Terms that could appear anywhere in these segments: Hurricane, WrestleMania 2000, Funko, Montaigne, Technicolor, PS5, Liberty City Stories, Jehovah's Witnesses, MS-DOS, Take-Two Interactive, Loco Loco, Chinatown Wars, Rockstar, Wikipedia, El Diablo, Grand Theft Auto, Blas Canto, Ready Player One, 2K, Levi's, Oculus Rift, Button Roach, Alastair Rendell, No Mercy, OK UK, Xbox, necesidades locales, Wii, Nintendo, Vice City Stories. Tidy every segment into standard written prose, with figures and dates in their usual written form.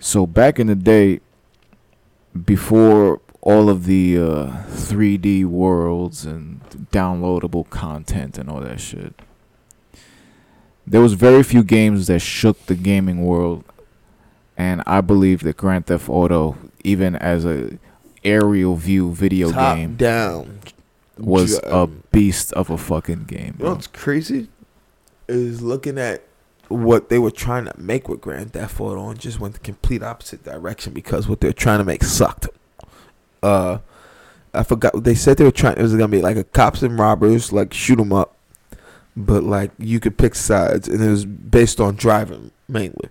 So back in the day, before all of the 3D worlds and downloadable content and all that shit, there was very few games that shook the gaming world, and I believe that Grand Theft Auto, even as a aerial view video top game, down, was a beast of a fucking game. You know what's crazy is looking at what they were trying to make with Grand Theft Auto and just went the complete opposite direction, because what they're trying to make sucked. I forgot what they said they were trying. It was gonna be like a cops and robbers, like shoot 'em up. But, like, you could pick sides, and it was based on driving, mainly.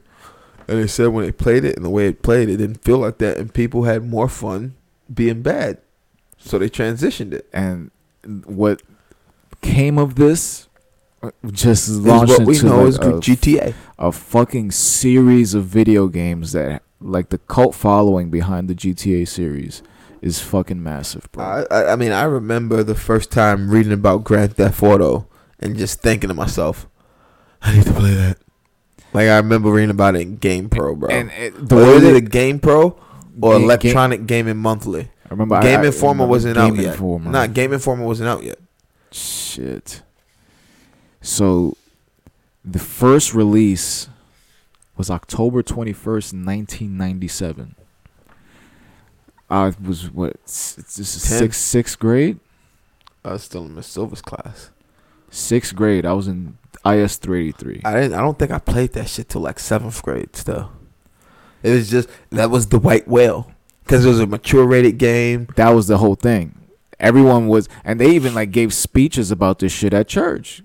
And they said when they played it and the way it didn't feel like that, and people had more fun being bad. So they transitioned it. And what came of this just launched into, like, GTA. A fucking series of video games that, like, the cult following behind the GTA series is fucking massive, bro. I mean, I remember the first time reading about Grand Theft Auto and just thinking to myself, I need to play that. Like, I remember reading about it in GamePro, bro. And was it a GamePro or Electronic Gaming Monthly? I remember Game Informer wasn't out yet. Nah, Game Informer wasn't out yet. Shit. So, the first release was October 21st, 1997. I was, sixth grade? I was still in Miss Silver's class. Sixth grade, I was in IS 383. I don't think I played that shit till like seventh grade. Still, it was just that was the white whale, because it was a mature rated game. That was the whole thing. Everyone was, and they even like gave speeches about this shit at church.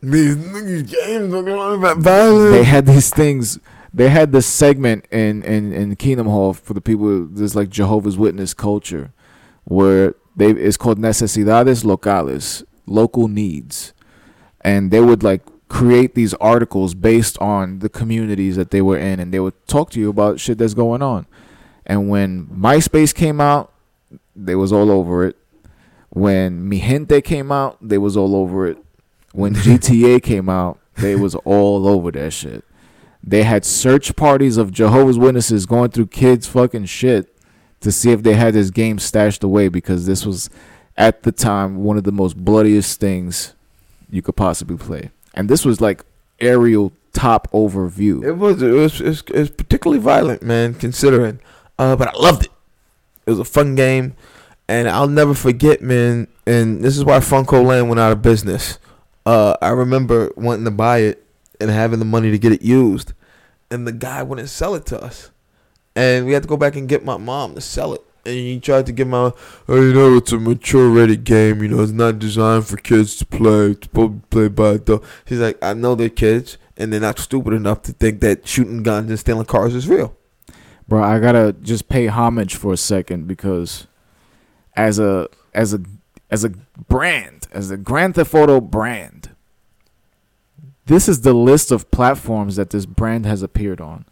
These niggas games talking about violence. They had these things. They had this segment in Kingdom Hall for the people. There's like Jehovah's Witness culture, where it's called necesidades locales, local needs. And they would, like, create these articles based on the communities that they were in. And they would talk to you about shit that's going on. And when MySpace came out, they was all over it. When Mi Gente came out, they was all over it. When GTA came out, they was all over that shit. They had search parties of Jehovah's Witnesses going through kids' fucking shit to see if they had this game stashed away, because this was, at the time, one of the most bloodiest things you could possibly play. And this was like aerial top overview. It was particularly violent, man, considering. But I loved it. It was a fun game, and I'll never forget, man. And this is why Funko Land went out of business. I remember wanting to buy it and having the money to get it used, and the guy wouldn't sell it to us, and we had to go back and get my mom to sell it. And he tried to get my, it's a mature-rated game. It's not designed for kids to play. It's supposed to be played by adults. He's like, I know they're kids, and they're not stupid enough to think that shooting guns and stealing cars is real. Bro, I gotta just pay homage for a second, because as a brand, as a Grand Theft Auto brand, this is the list of platforms that this brand has appeared on.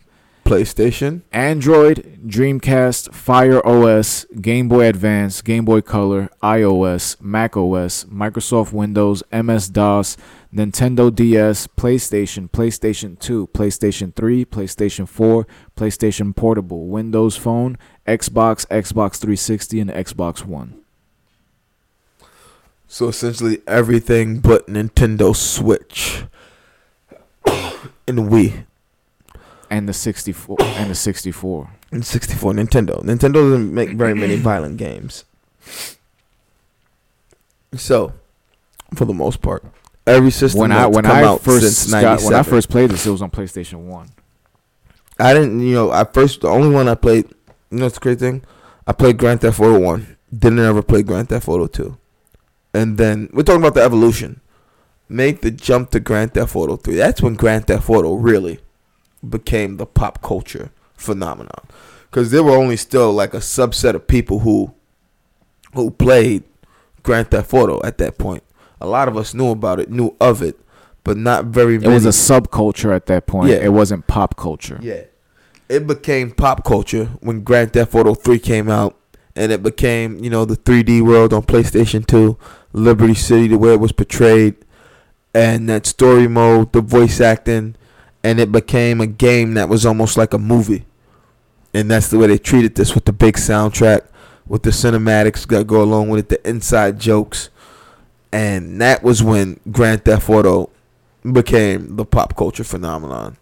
PlayStation, Android, Dreamcast, Fire OS, Game Boy Advance, Game Boy Color, iOS, Mac OS, Microsoft Windows, MS-DOS, Nintendo DS, PlayStation, PlayStation 2, PlayStation 3, PlayStation 4, PlayStation Portable, Windows Phone, Xbox, Xbox 360, and Xbox One. So essentially everything but Nintendo Switch and Wii. And the 64. Nintendo. Nintendo doesn't make very many violent games. So, for the most part, every system when I first played this, it was on PlayStation 1. I didn't, the only one I played, it's a great thing? I played Grand Theft Auto 1. Didn't ever play Grand Theft Auto 2. And then, we're talking about the evolution. Make the jump to Grand Theft Auto 3. That's when Grand Theft Auto really became the pop culture phenomenon, because there were only still like a subset of people who played Grand Theft Auto at that point. A lot of us knew about it, knew of it, but not very many. It was a subculture at that point. Yeah. It wasn't pop culture. Yeah. It became pop culture when Grand Theft Auto 3 came out, and it became, the 3D world on PlayStation 2, Liberty City, the way it was portrayed, and that story mode, the voice acting. And it became a game that was almost like a movie. And that's the way they treated this, with the big soundtrack, with the cinematics that go along with it, the inside jokes. And that was when Grand Theft Auto became the pop culture phenomenon.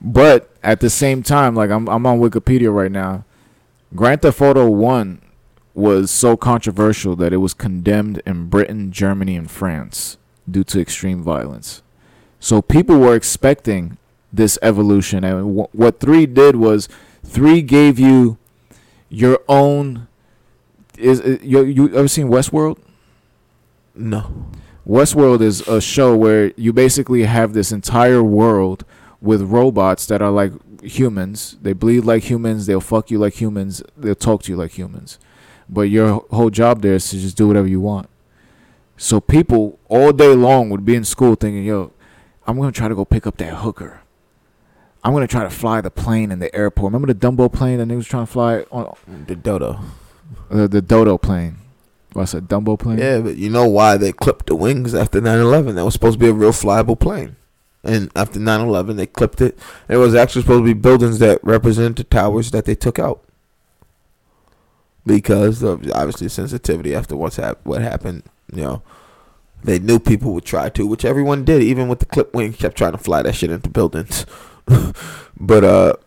But at the same time, like I'm on Wikipedia right now, Grand Theft Auto 1 was so controversial that it was condemned in Britain, Germany, and France due to extreme violence. So people were expecting this evolution. And what 3 did was 3 gave you your own... You ever seen Westworld? No. Westworld is a show where you basically have this entire world with robots that are like humans. They bleed like humans. They'll fuck you like humans. They'll talk to you like humans. But your whole job there is to just do whatever you want. So people all day long would be in school thinking, yo, I'm going to try to go pick up that hooker. I'm going to try to fly the plane in the airport. Remember the Dumbo plane that they was trying to fly on? The Dodo. The Dodo plane. What's a Dumbo plane? Yeah, but you know why they clipped the wings after 9/11? That was supposed to be a real flyable plane. And after 9/11, they clipped it. It was actually supposed to be buildings that represented the towers that they took out. Because of, obviously, sensitivity after what happened, you know. They knew people would try to, which everyone did. Even with the clipped wings, kept trying to fly that shit into buildings. But,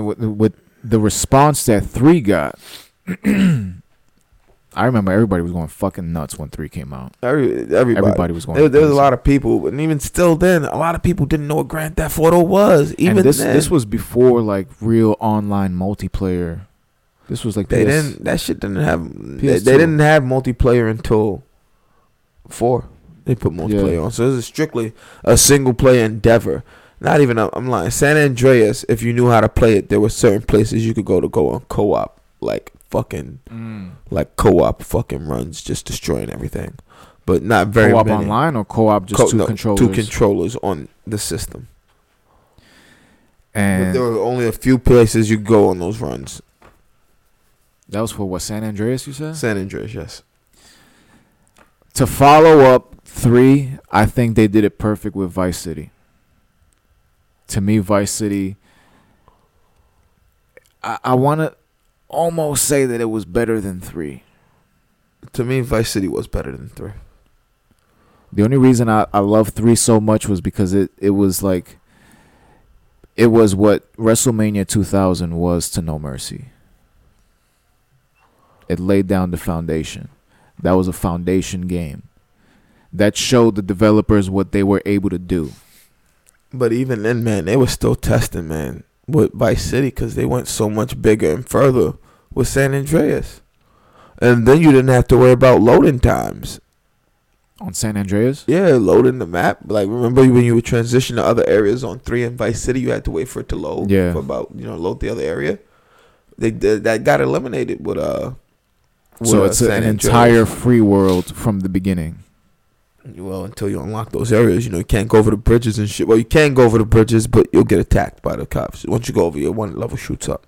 with the response that 3 got... I remember everybody was going fucking nuts when 3 came out. Everybody was going nuts. There was a lot of people. And even still then, a lot of people didn't know what Grand Theft Auto was. Even and this was before like real online multiplayer. This was like they didn't have multiplayer until 4. They put multiplayer on. So this is strictly a single player endeavor. Not even, I'm lying. San Andreas, if you knew how to play it, there were certain places you could go on co-op. Like fucking like co-op fucking runs, just destroying everything, but not very co-op many. Online or co-op just controllers? 2 controllers on the system, and but there were only a few places you go on those runs. That was for what, San Andreas? You said San Andreas, yes. To follow up 3, I think they did it perfect with Vice City. To me, Vice City, I want to almost say that it was better than 3. To me, Vice City was better than 3. The only reason I loved 3 so much was because it was like, it was what WrestleMania 2000 was to No Mercy. It laid down the foundation. That was a foundation game. That showed the developers what they were able to do. But even then, man, they were still testing, man, with Vice City, because they went so much bigger and further with San Andreas. And then you didn't have to worry about loading times. On San Andreas? Yeah, loading the map. Like, remember when you would transition to other areas on 3 and Vice City, you had to wait for it to load. Yeah. For about, load the other area. That got eliminated with So it's an entire free world from the beginning. Well, until you unlock those areas, you can't go over the bridges and shit. Well, you can go over the bridges, but you'll get attacked by the cops. Once you go over, your one level shoots up,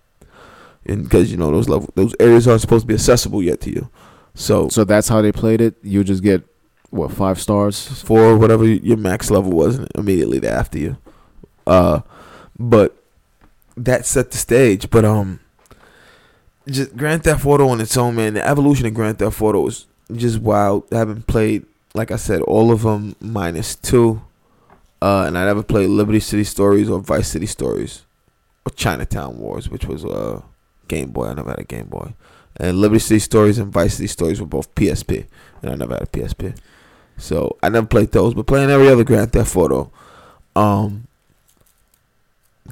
and because those areas aren't supposed to be accessible yet to you. So that's how they played it. You just get what, 5 stars, 4, whatever your max level was immediately after you. But that set the stage. But just Grand Theft Auto on its own, man. The evolution of Grand Theft Auto is just wild. I haven't played, like I said, all of them minus 2. And I never played Liberty City Stories or Vice City Stories or Chinatown Wars, which was Game Boy. I never had a Game Boy. And Liberty City Stories and Vice City Stories were both PSP, and I never had a PSP. So I never played those, but playing every other Grand Theft Auto.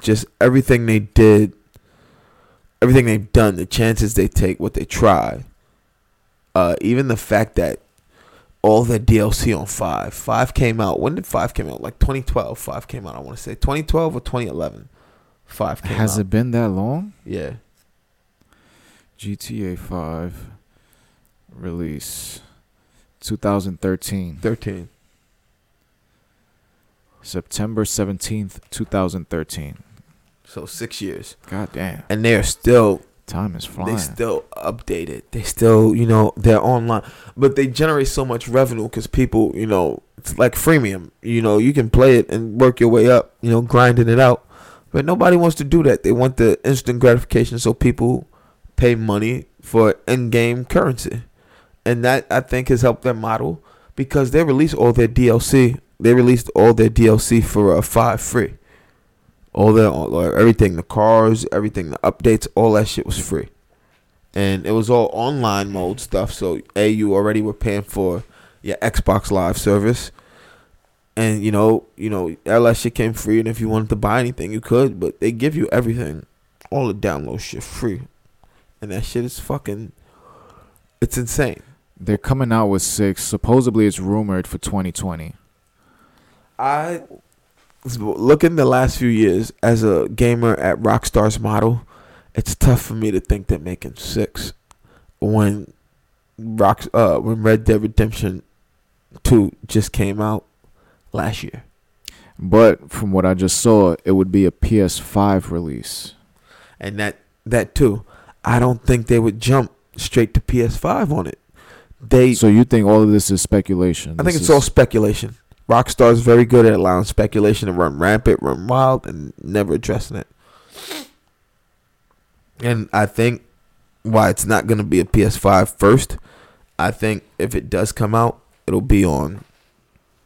Just everything they did, everything they've done, the chances they take, what they try. Even the fact that all the DLC on 5. 5 came out. When did 5 come out? Like 2012, 5 came out, I want to say. 2012 or 2011, 5 came out. Has it been that long? Yeah. GTA 5 release 2013. September 17th, 2013. So 6 years. God damn. And they're still... Time is flying. They still update it. They still, they're online. But they generate so much revenue because people, it's like freemium. You can play it and work your way up, grinding it out. But nobody wants to do that. They want the instant gratification, so people pay money for in-game currency. And that, I think, has helped their model, because they released all their DLC. They released all their DLC for $5 free. Everything, the cars, everything, the updates, all that shit was free. And it was all online mode stuff. So, A, you already were paying for your Xbox Live service. And, you know, all that shit came free. And if you wanted to buy anything, you could. But they give you everything. All the download shit free. And that shit is fucking... It's insane. They're coming out with 6. Supposedly, it's rumored for 2020. I look in the last few years as a gamer at Rockstar's model. It's tough for me to think they're making 6 when Red Dead Redemption 2 just came out last year. But from what I just saw, it would be a PS5 release. And that too. I don't think they would jump straight to PS5 on it. So you think all of this is speculation? I think it's all speculation. Rockstar's very good at allowing speculation to run rampant, run wild, and never addressing it. And I think why it's not going to be a PS5 first, I think if it does come out, it'll be on.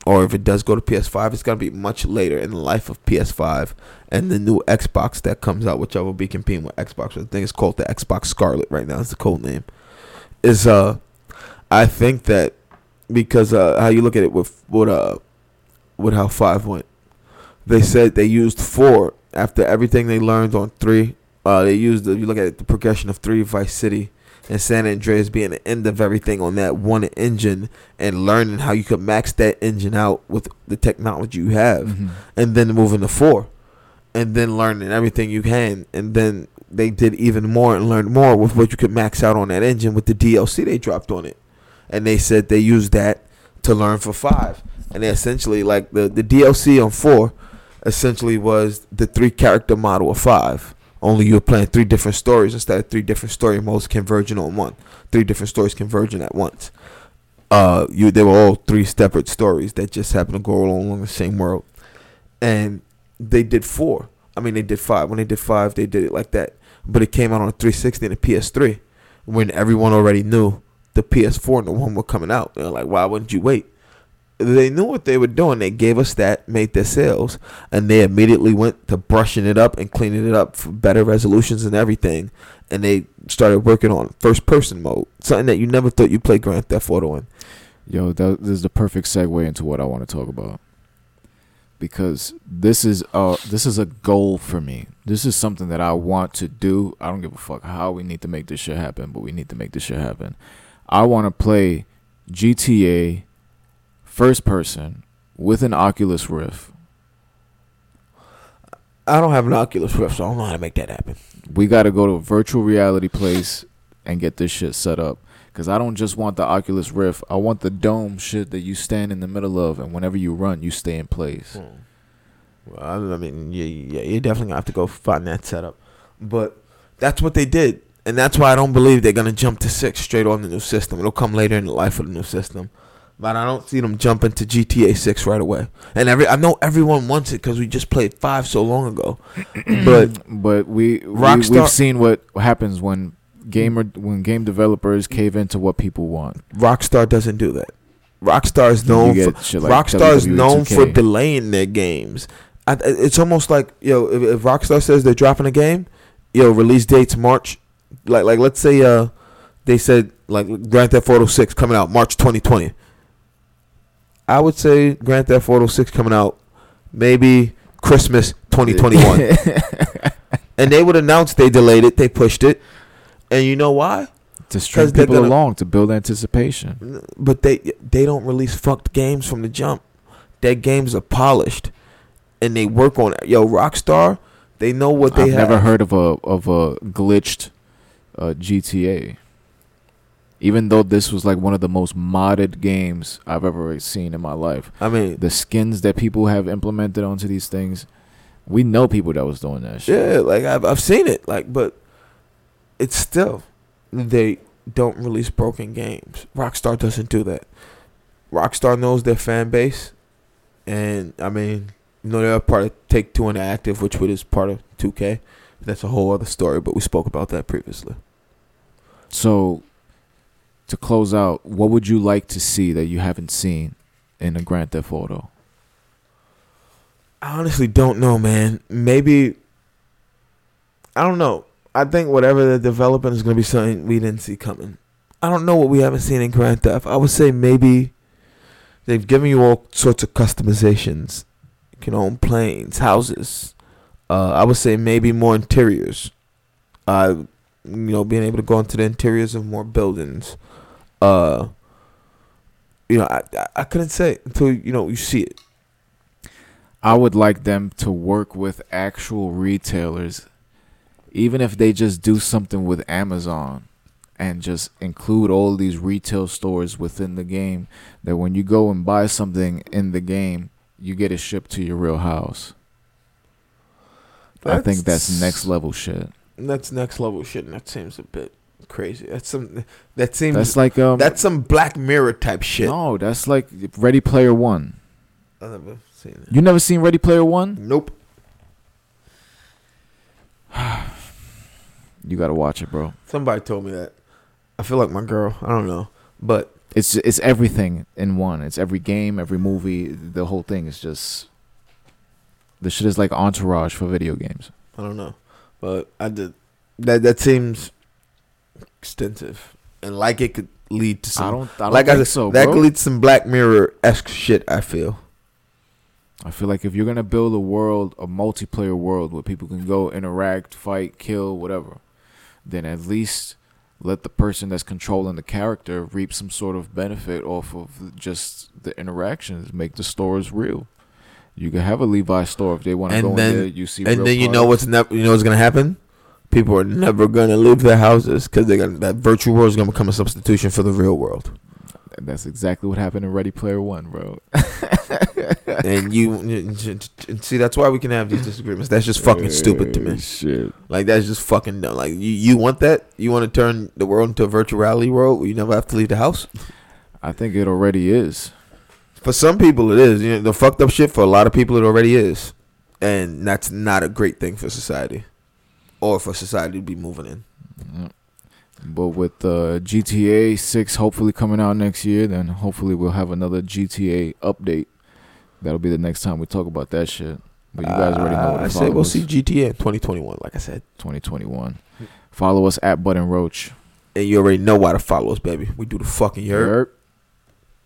Or if it does go to PS5, it's going to be much later in the life of PS5 and the new Xbox that comes out, which I will be competing with Xbox. I think it's called the Xbox Scarlet right now. It's the code name. I think that because how you look at it with how 5 went. They said they used 4 after everything they learned on 3. You look at it, the progression of 3, Vice City, and San Andreas being the end of everything on that one engine and learning how you could max that engine out with the technology you have. Mm-hmm. And then moving to 4 and then learning everything you can. And then they did even more and learned more with what you could max out on that engine with the DLC they dropped on it. And they said they used that to learn for 5. And they essentially, like, the DLC on 4 essentially was the 3-character model of 5. Only you're playing 3 different stories instead of 3 different story modes converging on one. 3 different stories converging at once. They were all 3 separate stories that just happened to go along the same world. And they did 4. I mean, they did 5. When they did 5, they did it like that. But it came out on a 360 and a PS3 when everyone already knew the PS4 and the one were coming out. They're like, why wouldn't you wait? They knew what they were doing. They gave us that, made their sales, and they immediately went to brushing it up and cleaning it up for better resolutions and everything. And they started working on first-person mode, something that you never thought you'd play Grand Theft Auto in. Yo, this is the perfect segue into what I want to talk about, because this is a goal for me. This is something that I want to do. I don't give a fuck how we need to make this shit happen, but we need to make this shit happen. I want to play GTA. First person with an Oculus Rift. I don't have an Oculus Rift, so I don't know how to make that happen. We got to go to a virtual reality place and get this shit set up. Because I don't just want the Oculus Rift. I want the dome shit that you stand in the middle of. And whenever you run, you stay in place. Well, I mean, yeah, you're definitely going to have to go find that setup. But that's what they did. And that's why I don't believe they're going to jump to 6 straight on the new system. It'll come later in the life of the new system. But I don't see them jumping to GTA 6 right away. And I know everyone wants it because we just played 5 so long ago. But we've seen what happens when game developers cave into what people want. Rockstar doesn't do that. Rockstar is known for delaying their games. It's almost like, yo, if Rockstar says they're dropping a game, yo, release dates March. Like let's say they said like Grand Theft Auto 6 coming out March 2020. I would say Grand Theft Auto 6 coming out maybe Christmas 2021. And they would announce they delayed it. They pushed it. And you know why? To string people along, to build anticipation. But they don't release fucked games from the jump. Their games are polished. And they work on it. Yo, Rockstar, they know what they have. I've never heard of a glitched GTA. Even though this was like one of the most modded games I've ever seen in my life. I mean, the skins that people have implemented onto these things, we know people that was doing that shit. Yeah, like I've seen it. Like, but it's still, they don't release broken games. Rockstar doesn't do that. Rockstar knows their fan base. And I mean, You know, they're part of Take-Two Interactive, which is part of 2K. That's a whole other story, but we spoke about that previously. So, to close out, what would you like to see that you haven't seen in a Grand Theft Auto? I honestly don't know, man. Maybe, I don't know. I think whatever they're developing is going to be something we didn't see coming. I don't know what we haven't seen in Grand Theft. I would say maybe they've given you all sorts of customizations. You can own planes, houses. I would say maybe more interiors. You know, being able to go into the interiors of more buildings. You know, I couldn't say until, you know, you see it. I would like them to work with actual retailers, even if they just do something with Amazon and just include all these retail stores within the game, that when you go and buy something in the game, you get it shipped to your real house. I think that's next level shit. That's next level shit, and that seems a bit crazy. That's some Black Mirror type shit. No, that's like Ready Player One. I never seen it. You never seen Ready Player One? Nope. You gotta watch it, bro. Somebody told me that. I feel like my girl. I don't know, but it's everything in one. It's every game, every movie. The whole thing is just. The shit is like Entourage for video games. I don't know, but I did that. That seems extensive, and like it could lead to some. I don't think that could lead to some Black Mirror-esque shit. I feel like if you're gonna build a world, a multiplayer world where people can go interact, fight, kill, whatever, then at least let the person that's controlling the character reap some sort of benefit off of just the interactions. Make the stories real. You can have a Levi's store if they want to go in there. You see, and then you know what's gonna happen. People are never gonna leave their houses because that virtual world is gonna become a substitution for the real world. And that's exactly what happened in Ready Player One, bro. And you see, that's why we can have these disagreements. That's just fucking stupid to me. Shit. Like that's just fucking dumb. Like you want that? You want to turn the world into a virtual reality world where you never have to leave the house? I think it already is. For some people, it is. You know, the fucked up shit. For a lot of people, it already is, and that's not a great thing for society, or for society to be moving in. Yeah. But with GTA 6 hopefully coming out next year, then hopefully we'll have another GTA update. That'll be the next time we talk about that shit. But you guys already know what I said. We'll see GTA in 2021. Like I said, 2021. Follow us at Button Roach, and you already know why to follow us, baby. We do the fucking yerp.